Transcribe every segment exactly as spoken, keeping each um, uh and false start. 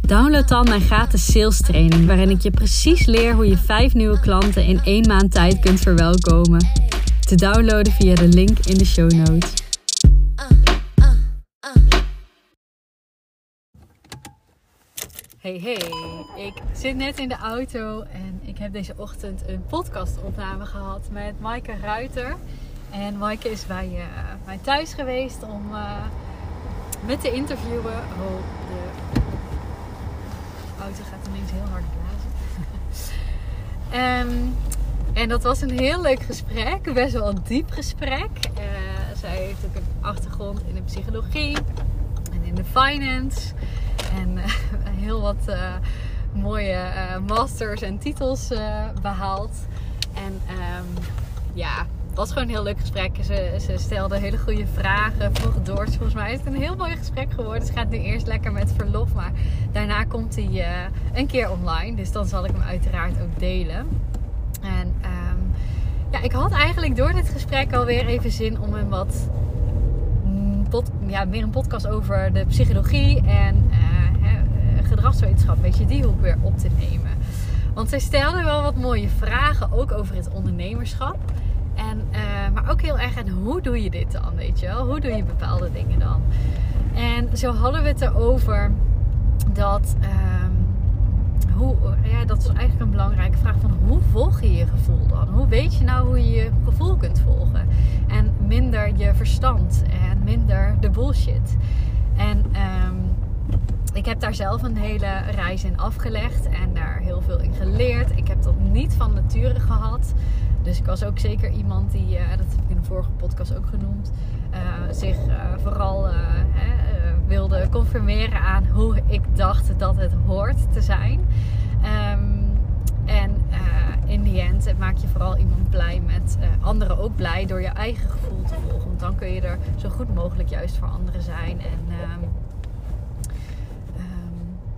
download dan mijn gratis sales training, waarin ik je precies leer hoe je vijf nieuwe klanten in één maand tijd kunt verwelkomen. Te downloaden via de link in de show notes. Hey hey, ik zit net in de auto en ik heb deze ochtend een podcastopname gehad met Maaike Ruiter. En Maaike is bij uh, mij thuis geweest om uh, me te interviewen. Oh, de auto gaat ineens heel hard blazen. um, en dat was een heel leuk gesprek, best wel een diep gesprek. Uh, zij heeft ook een achtergrond in de psychologie en in de finance. En uh, heel wat uh, mooie uh, masters en titels uh, behaald. En um, ja... Het was gewoon een heel leuk gesprek. Ze, ze stelde hele goede vragen, vroeg door. Volgens mij is het een heel mooi gesprek geworden. Het gaat nu eerst lekker met verlof, maar daarna komt hij uh, een keer online. Dus dan zal ik hem uiteraard ook delen. En um, ja, ik had eigenlijk door dit gesprek alweer even zin om een wat pod, ja, meer een podcast over de psychologie en uh, gedragswetenschap, weet je, die hoek weer op te nemen. Want zij stelde wel wat mooie vragen, ook over het ondernemerschap. En, uh, maar ook heel erg, en hoe doe je dit dan, weet je wel? Hoe doe je bepaalde dingen dan? En zo hadden we het erover dat, um, hoe, ja, dat is eigenlijk een belangrijke vraag van hoe volg je je gevoel dan? Hoe weet je nou hoe je je gevoel kunt volgen? En minder je verstand en minder de bullshit. En um, ik heb daar zelf een hele reis in afgelegd en daar heel veel in geleerd. Ik heb dat niet van nature gehad. Dus ik was ook zeker iemand die, uh, dat heb ik in de vorige podcast ook genoemd, uh, zich uh, vooral uh, hè, uh, wilde conformeren aan hoe ik dacht dat het hoort te zijn. Um, en uh, in the end maak je vooral iemand blij met uh, anderen ook blij door je eigen gevoel te volgen. Want dan kun je er zo goed mogelijk juist voor anderen zijn. En um, um,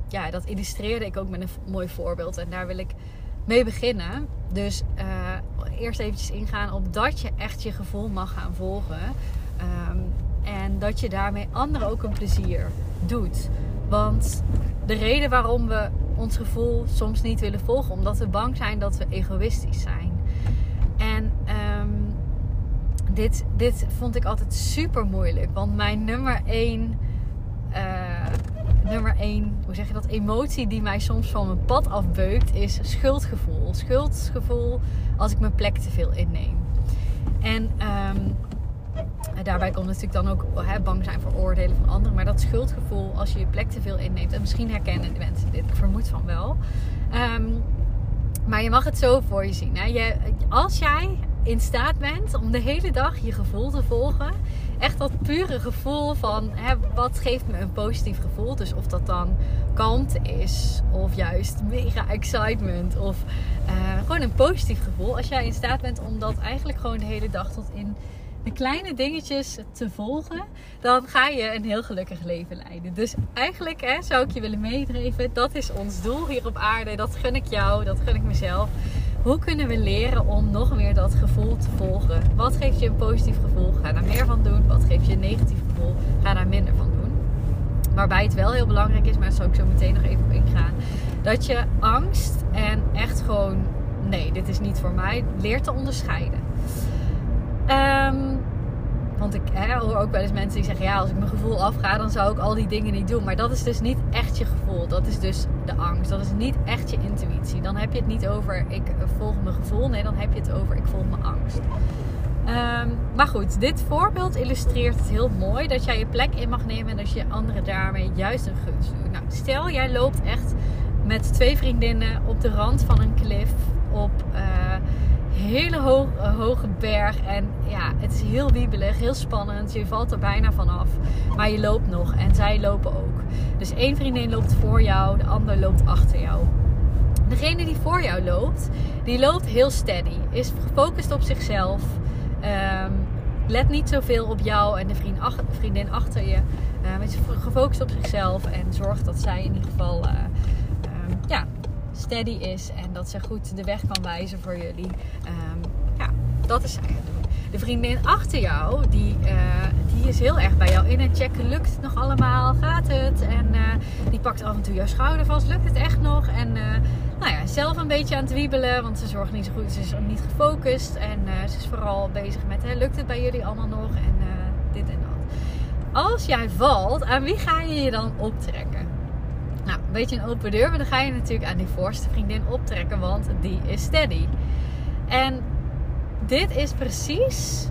ja, dat illustreerde ik ook met een mooi voorbeeld. En daar wil ik mee beginnen. Dus uh, eerst eventjes ingaan op dat je echt je gevoel mag gaan volgen. Um, en dat je daarmee anderen ook een plezier doet. Want de reden waarom we ons gevoel soms niet willen volgen, omdat we bang zijn dat we egoïstisch zijn. En um, dit, dit vond ik altijd super moeilijk. Want mijn nummer één... Uh, Nummer één, hoe zeg je dat, emotie die mij soms van mijn pad afbeukt is schuldgevoel. Schuldgevoel als ik mijn plek te veel inneem. En um, daarbij komt natuurlijk dan ook he, bang zijn voor oordelen van anderen. Maar dat schuldgevoel als je je plek te veel inneemt. En misschien herkennen de mensen dit, ik vermoed van wel. Um, maar je mag het zo voor je zien. Hè? Je, als jij in staat bent om de hele dag je gevoel te volgen. Echt dat pure gevoel van hè, wat geeft me een positief gevoel. Dus of dat dan kalmte is of juist mega excitement of uh, gewoon een positief gevoel. Als jij in staat bent om dat eigenlijk gewoon de hele dag tot in de kleine dingetjes te volgen. Dan ga je een heel gelukkig leven leiden. Dus eigenlijk hè, zou ik je willen meedreven. Dat is ons doel hier op aarde. Dat gun ik jou, dat gun ik mezelf. Hoe kunnen we leren om nog meer dat gevoel te volgen? Wat geeft je een positief gevoel? Ga daar meer van doen. Wat geeft je een negatief gevoel? Ga daar minder van doen. Waarbij het wel heel belangrijk is, maar daar zal ik zo meteen nog even op ingaan. Dat je angst en echt gewoon, nee, dit is niet voor mij, leert te onderscheiden. Um, want ik hè, hoor ook wel eens mensen die zeggen, ja, als ik mijn gevoel afga, dan zou ik al die dingen niet doen. Maar dat is dus niet echt je gevoel. Dat is dus de angst. Dat is niet echt je intuïtie. Dan heb je het niet over ik volg mijn gevoel. Nee, dan heb je het over ik volg mijn angst. Um, maar goed, dit voorbeeld illustreert het heel mooi. Dat jij je plek in mag nemen en dat je anderen daarmee juist een gunst doet. Nou, stel jij loopt echt met twee vriendinnen op de rand van een klif op... Uh, hele hoog, uh, hoge berg. En ja, het is heel wiebelig, heel spannend. Je valt er bijna vanaf. Maar je loopt nog. En zij lopen ook. Dus één vriendin loopt voor jou. De ander loopt achter jou. Degene die voor jou loopt, die loopt heel steady. Is gefocust op zichzelf. Um, let niet zoveel op jou en de vriend ach, vriendin achter je. Um, is gefocust op zichzelf. En zorgt dat zij in ieder geval uh, um, ja, steady is. En dat ze goed de weg kan wijzen voor jullie. Um, ja, dat is zij. De vriendin achter jou, die, uh, die is heel erg bij jou in en checken. Lukt het nog allemaal? Gaat het? En uh, die pakt af en toe jouw schouder vast. Lukt het echt nog? En uh, nou ja, zelf een beetje aan het wiebelen. Want ze zorgt niet zo goed. Ze is niet gefocust. En uh, ze is vooral bezig met, hè, lukt het bij jullie allemaal nog? En uh, dit en dat. Als jij valt, aan wie ga je je dan optrekken? Nou, een beetje een open deur. Maar dan ga je natuurlijk aan die voorste vriendin optrekken. Want die is steady. En dit is precies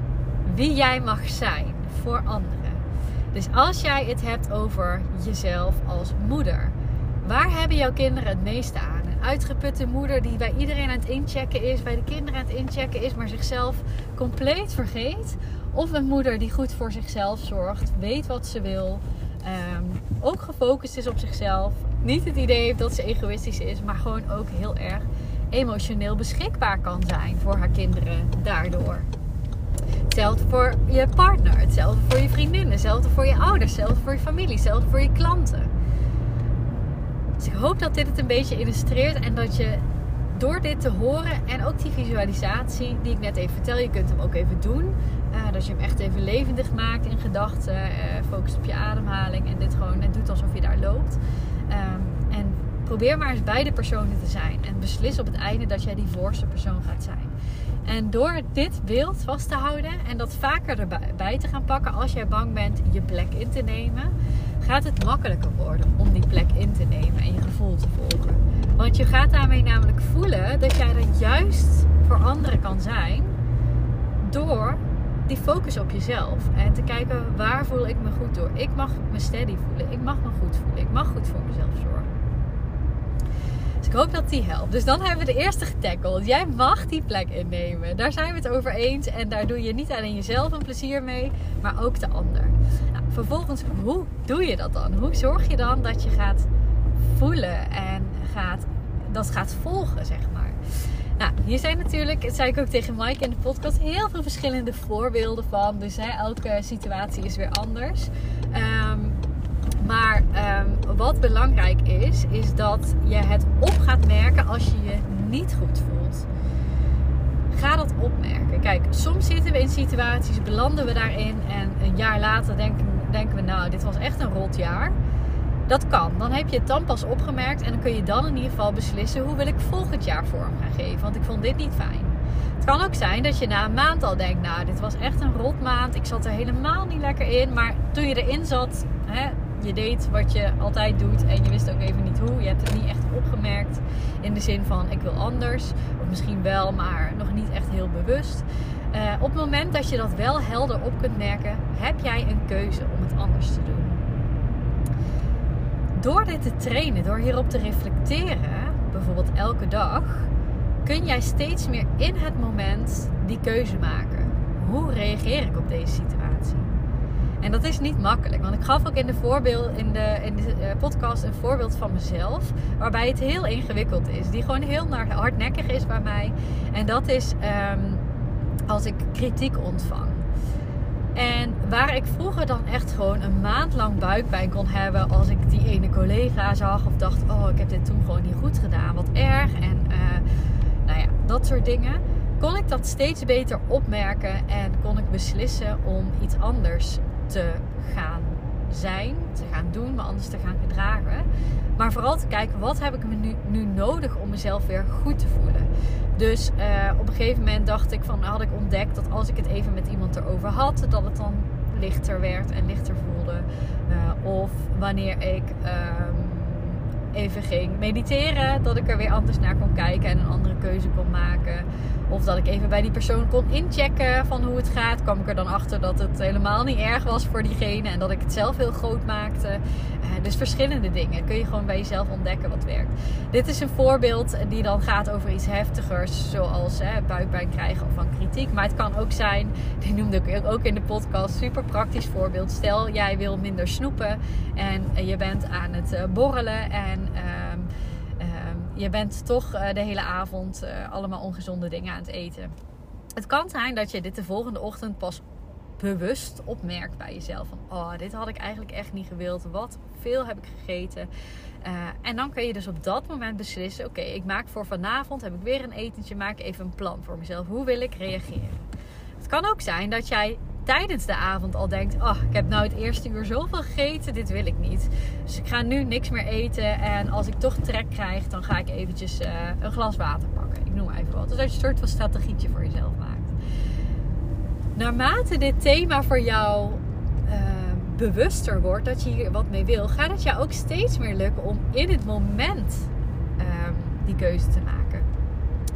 wie jij mag zijn voor anderen. Dus als jij het hebt over jezelf als moeder. Waar hebben jouw kinderen het meeste aan? Een uitgeputte moeder die bij iedereen aan het inchecken is. Bij de kinderen aan het inchecken is. Maar zichzelf compleet vergeet. Of een moeder die goed voor zichzelf zorgt. Weet wat ze wil. Um, ook gefocust is op zichzelf. Niet het idee heeft dat ze egoïstisch is. Maar gewoon ook heel erg emotioneel beschikbaar kan zijn voor haar kinderen daardoor. Hetzelfde voor je partner, hetzelfde voor je vriendinnen, hetzelfde voor je ouders, hetzelfde voor je familie, hetzelfde voor je klanten. Dus ik hoop dat dit het een beetje illustreert en dat je door dit te horen en ook die visualisatie die ik net even vertel, je kunt hem ook even doen. Uh, dat je hem echt even levendig maakt in gedachten, uh, focus op je ademhaling en dit gewoon net doet alsof je daar loopt. Um, en probeer maar eens beide personen te zijn. En beslis op het einde dat jij die voorste persoon gaat zijn. En door dit beeld vast te houden en dat vaker erbij te gaan pakken als jij bang bent je plek in te nemen, gaat het makkelijker worden om die plek in te nemen en je gevoel te volgen. Want je gaat daarmee namelijk voelen dat jij er juist voor anderen kan zijn door die focus op jezelf en te kijken waar voel ik me goed door. Ik mag me steady voelen, ik mag me goed voelen, ik mag goed voor mezelf zorgen. Dus ik hoop dat die helpt. Dus dan hebben we de eerste getackled. Jij mag die plek innemen. Daar zijn we het over eens. En daar doe je niet alleen jezelf een plezier mee, maar ook de ander. Nou, vervolgens, hoe doe je dat dan? Hoe zorg je dan dat je gaat voelen en gaat, dat gaat volgen, zeg maar? Nou, hier zijn natuurlijk, dat zei ik ook tegen Maaike in de podcast, heel veel verschillende voorbeelden van. Dus hè, elke situatie is weer anders. Um, Maar um, wat belangrijk is, is dat je het op gaat merken als je je niet goed voelt. Ga dat opmerken. Kijk, soms zitten we in situaties, belanden we daarin en een jaar later denken, denken we, nou, dit was echt een rot jaar. Dat kan. Dan heb je het dan pas opgemerkt en dan kun je dan in ieder geval beslissen, hoe wil ik volgend jaar vorm gaan geven? Want ik vond dit niet fijn. Het kan ook zijn dat je na een maand al denkt, nou, dit was echt een rot maand. Ik zat er helemaal niet lekker in, maar toen je erin zat, hè, je deed wat je altijd doet en je wist ook even niet hoe. Je hebt het niet echt opgemerkt in de zin van ik wil anders. Of misschien wel, maar nog niet echt heel bewust. Uh, op het moment dat je dat wel helder op kunt merken, heb jij een keuze om het anders te doen. Door dit te trainen, door hierop te reflecteren, bijvoorbeeld elke dag, kun jij steeds meer in het moment die keuze maken. Hoe reageer ik op deze situatie? En dat is niet makkelijk. Want ik gaf ook in de, voorbeeld, in de, in de podcast een voorbeeld van mezelf. Waarbij het heel ingewikkeld is. Die gewoon heel hardnekkig is bij mij. En dat is um, als ik kritiek ontvang. En waar ik vroeger dan echt gewoon een maand lang buikpijn kon hebben. Als ik die ene collega zag. Of dacht, oh, ik heb dit toen gewoon niet goed gedaan. Wat erg. En uh, nou ja, dat soort dingen. Kon ik dat steeds beter opmerken. En kon ik beslissen om iets anders te gaan zijn, te gaan doen, maar anders te gaan gedragen. Maar vooral te kijken, wat heb ik nu, nu nodig om mezelf weer goed te voelen? Dus uh, op een gegeven moment dacht ik van, had ik ontdekt dat als ik het even met iemand erover had, dat het dan lichter werd en lichter voelde. Uh, of wanneer ik uh, even ging mediteren, dat ik er weer anders naar kon kijken en een andere keuze kon maken. Of dat ik even bij die persoon kon inchecken van hoe het gaat. Kwam ik er dan achter dat het helemaal niet erg was voor diegene. En dat ik het zelf heel groot maakte. Dus verschillende dingen kun je gewoon bij jezelf ontdekken wat werkt. Dit is een voorbeeld die dan gaat over iets heftigers, zoals hè, buikpijn krijgen of van kritiek. Maar het kan ook zijn, die noemde ik ook in de podcast, super praktisch voorbeeld. Stel, jij wil minder snoepen en je bent aan het borrelen en um, um, je bent toch de hele avond uh, allemaal ongezonde dingen aan het eten. Het kan zijn dat je dit de volgende ochtend pas bewust opmerkt bij jezelf. Van, oh, dit had ik eigenlijk echt niet gewild. Wat veel heb ik gegeten. Uh, en dan kun je dus op dat moment beslissen. Oké, okay, ik maak voor vanavond, heb ik weer een etentje. Maak even een plan voor mezelf. Hoe wil ik reageren? Het kan ook zijn dat jij tijdens de avond al denkt, oh, ik heb nou het eerste uur zoveel gegeten, dit wil ik niet. Dus ik ga nu niks meer eten en als ik toch trek krijg, dan ga ik eventjes uh, een glas water pakken. Ik noem even wat. Dus dat je een soort van strategietje voor jezelf maakt. Naarmate dit thema voor jou uh, bewuster wordt, dat je hier wat mee wil, gaat het jou ook steeds meer lukken om in het moment uh, die keuze te maken.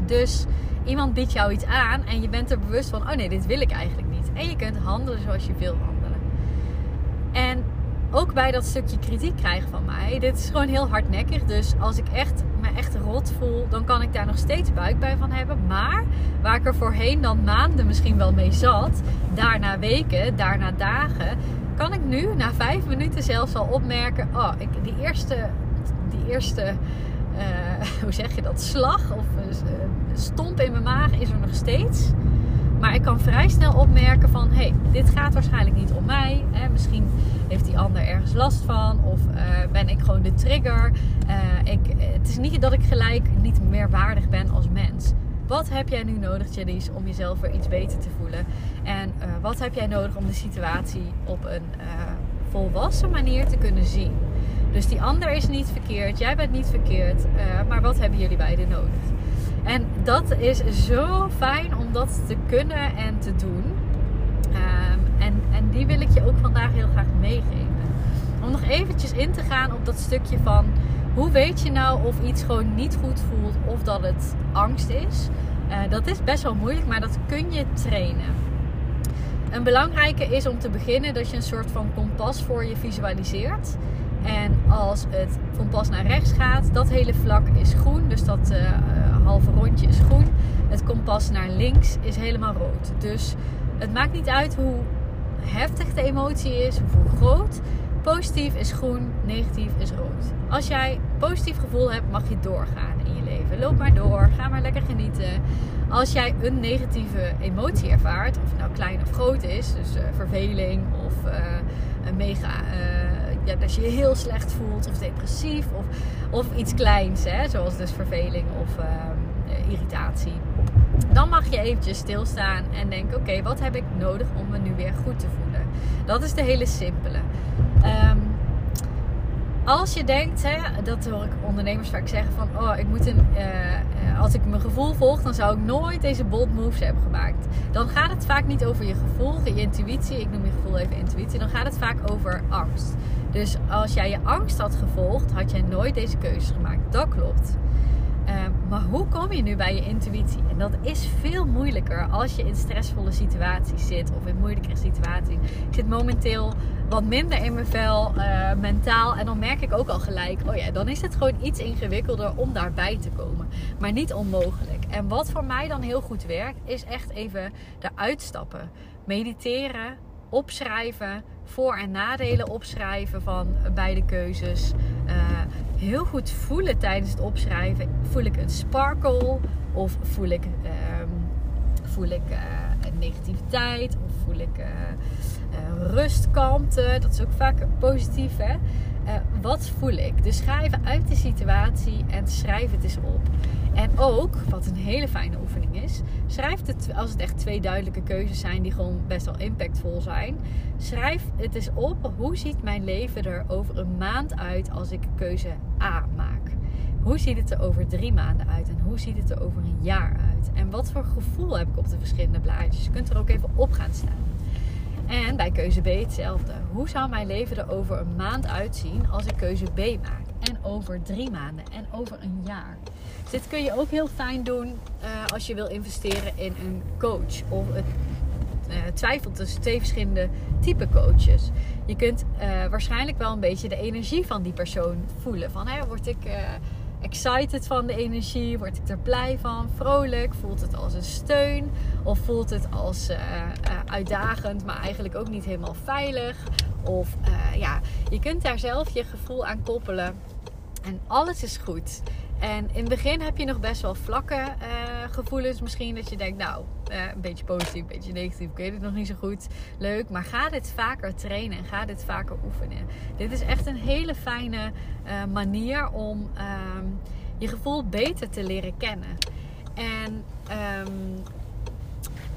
Dus iemand biedt jou iets aan en je bent er bewust van, oh nee, dit wil ik eigenlijk niet. En je kunt handelen zoals je wil handelen. En ook bij dat stukje kritiek krijgen van mij, dit is gewoon heel hardnekkig. Dus als ik echt, me echt rot voel, dan kan ik daar nog steeds buikpijn van hebben. Maar waar ik er voorheen dan maanden misschien wel mee zat, daarna weken, daarna dagen, kan ik nu na vijf minuten zelfs al opmerken, oh, ik, die eerste... Die eerste Uh, hoe zeg je dat, slag of uh, stomp in mijn maag is er nog steeds. Maar ik kan vrij snel opmerken van, hé, hey, dit gaat waarschijnlijk niet om mij. Hè? Misschien heeft die ander ergens last van. Of uh, ben ik gewoon de trigger. Uh, ik, het is niet dat ik gelijk niet meer waardig ben als mens. Wat heb jij nu nodig, Jaleesa, om jezelf weer iets beter te voelen? En uh, wat heb jij nodig om de situatie op een uh, volwassen manier te kunnen zien? Dus die ander is niet verkeerd, jij bent niet verkeerd, uh, maar wat hebben jullie beiden nodig? En dat is zo fijn om dat te kunnen en te doen. Um, en, en die wil ik je ook vandaag heel graag meegeven. Om nog eventjes in te gaan op dat stukje van, hoe weet je nou of iets gewoon niet goed voelt of dat het angst is? Uh, dat is best wel moeilijk, maar dat kun je trainen. Een belangrijke is om te beginnen dat je een soort van kompas voor je visualiseert. En als het kompas naar rechts gaat, dat hele vlak is groen. Dus dat uh, halve rondje is groen. Het kompas naar links is helemaal rood. Dus het maakt niet uit hoe heftig de emotie is, hoe groot. Positief is groen, negatief is rood. Als jij een positief gevoel hebt, mag je doorgaan in je leven. Loop maar door, ga maar lekker genieten. Als jij een negatieve emotie ervaart, of het nou klein of groot is, dus uh, verveling of uh, een mega... Uh, Ja, dat je je heel slecht voelt of depressief of, of iets kleins, hè, zoals dus verveling of uh, irritatie. Dan mag je eventjes stilstaan en denken, oké, okay, wat heb ik nodig om me nu weer goed te voelen? Dat is de hele simpele. Um, als je denkt, hè, dat hoor ik ondernemers vaak zeggen van, oh, ik moet een, uh, als ik mijn gevoel volg, dan zou ik nooit deze bold moves hebben gemaakt. Dan gaat het vaak niet over je gevoel, je intuïtie, ik noem je gevoel even intuïtie, dan gaat het vaak over angst. Dus als jij je angst had gevolgd, had jij nooit deze keuzes gemaakt. Dat klopt. Uh, maar hoe kom je nu bij je intuïtie? En dat is veel moeilijker als je in stressvolle situaties zit of in moeilijkere situaties. Ik zit momenteel wat minder in mijn vel, uh, mentaal. En dan merk ik ook al gelijk, oh ja, dan is het gewoon iets ingewikkelder om daarbij te komen. Maar niet onmogelijk. En wat voor mij dan heel goed werkt, is echt even eruit stappen. Mediteren, opschrijven, voor- en nadelen opschrijven van beide keuzes. Uh, heel goed voelen tijdens het opschrijven. Voel ik een sparkle? Of voel ik, um, voel ik uh, negativiteit? Of voel ik uh, uh, rust, kalmte? Dat is ook vaak positief, hè? Uh, wat voel ik? Dus ga even uit de situatie en schrijf het eens op. En ook, wat een hele fijne oefening is, schrijf het, als het echt twee duidelijke keuzes zijn die gewoon best wel impactvol zijn, schrijf het eens op, hoe ziet mijn leven er over een maand uit als ik keuze A maak? Hoe ziet het er over drie maanden uit? En hoe ziet het er over een jaar uit? En wat voor gevoel heb ik op de verschillende blaadjes? Je kunt er ook even op gaan staan. En bij keuze B hetzelfde. Hoe zou mijn leven er over een maand uitzien als ik keuze B maak? En over drie maanden en over een jaar. Dus dit kun je ook heel fijn doen uh, als je wil investeren in een coach. Of het, uh, twijfelt tussen twee verschillende type coaches. Je kunt uh, waarschijnlijk wel een beetje de energie van die persoon voelen. Van, hè, word ik uh, excited van de energie? Word ik er blij van? Vrolijk? Voelt het als een steun? Of voelt het als uh, uh, uitdagend, maar eigenlijk ook niet helemaal veilig? Of uh, ja, je kunt daar zelf je gevoel aan koppelen. En alles is goed. En in het begin heb je nog best wel vlakke uh, gevoelens. Misschien dat je denkt, nou, uh, een beetje positief, een beetje negatief. Ik weet het nog niet zo goed. Leuk, maar ga dit vaker trainen en ga dit vaker oefenen. Dit is echt een hele fijne uh, manier om um, je gevoel beter te leren kennen. En um,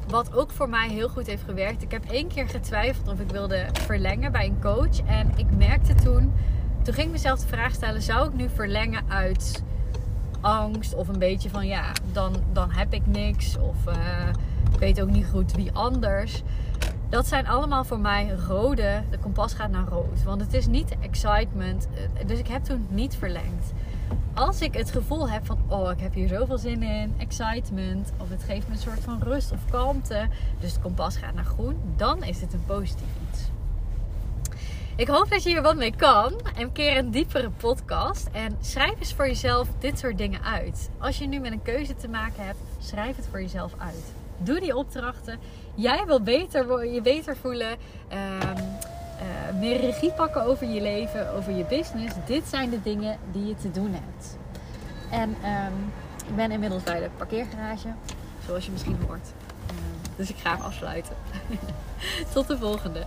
wat ook voor mij heel goed heeft gewerkt. Ik heb één keer getwijfeld of ik wilde verlengen bij een coach. En ik merkte toen, toen ging ik mezelf de vraag stellen, zou ik nu verlengen uit angst of een beetje van ja, dan, dan heb ik niks of uh, ik weet ook niet goed wie anders. Dat zijn allemaal voor mij rode, de kompas gaat naar rood. Want het is niet excitement, dus ik heb toen niet verlengd. Als ik het gevoel heb van oh, ik heb hier zoveel zin in, excitement of het geeft me een soort van rust of kalmte, dus het kompas gaat naar groen, dan is het een positief iets. Ik hoop dat je hier wat mee kan. Een keer een diepere podcast. En schrijf eens voor jezelf dit soort dingen uit. Als je nu met een keuze te maken hebt, schrijf het voor jezelf uit. Doe die opdrachten. Jij wil beter, je beter voelen. Um, uh, meer regie pakken over je leven, over je business. Dit zijn de dingen die je te doen hebt. En um, ik ben inmiddels bij de parkeergarage. Zoals je misschien hoort. Um, dus ik ga hem afsluiten. Tot de volgende.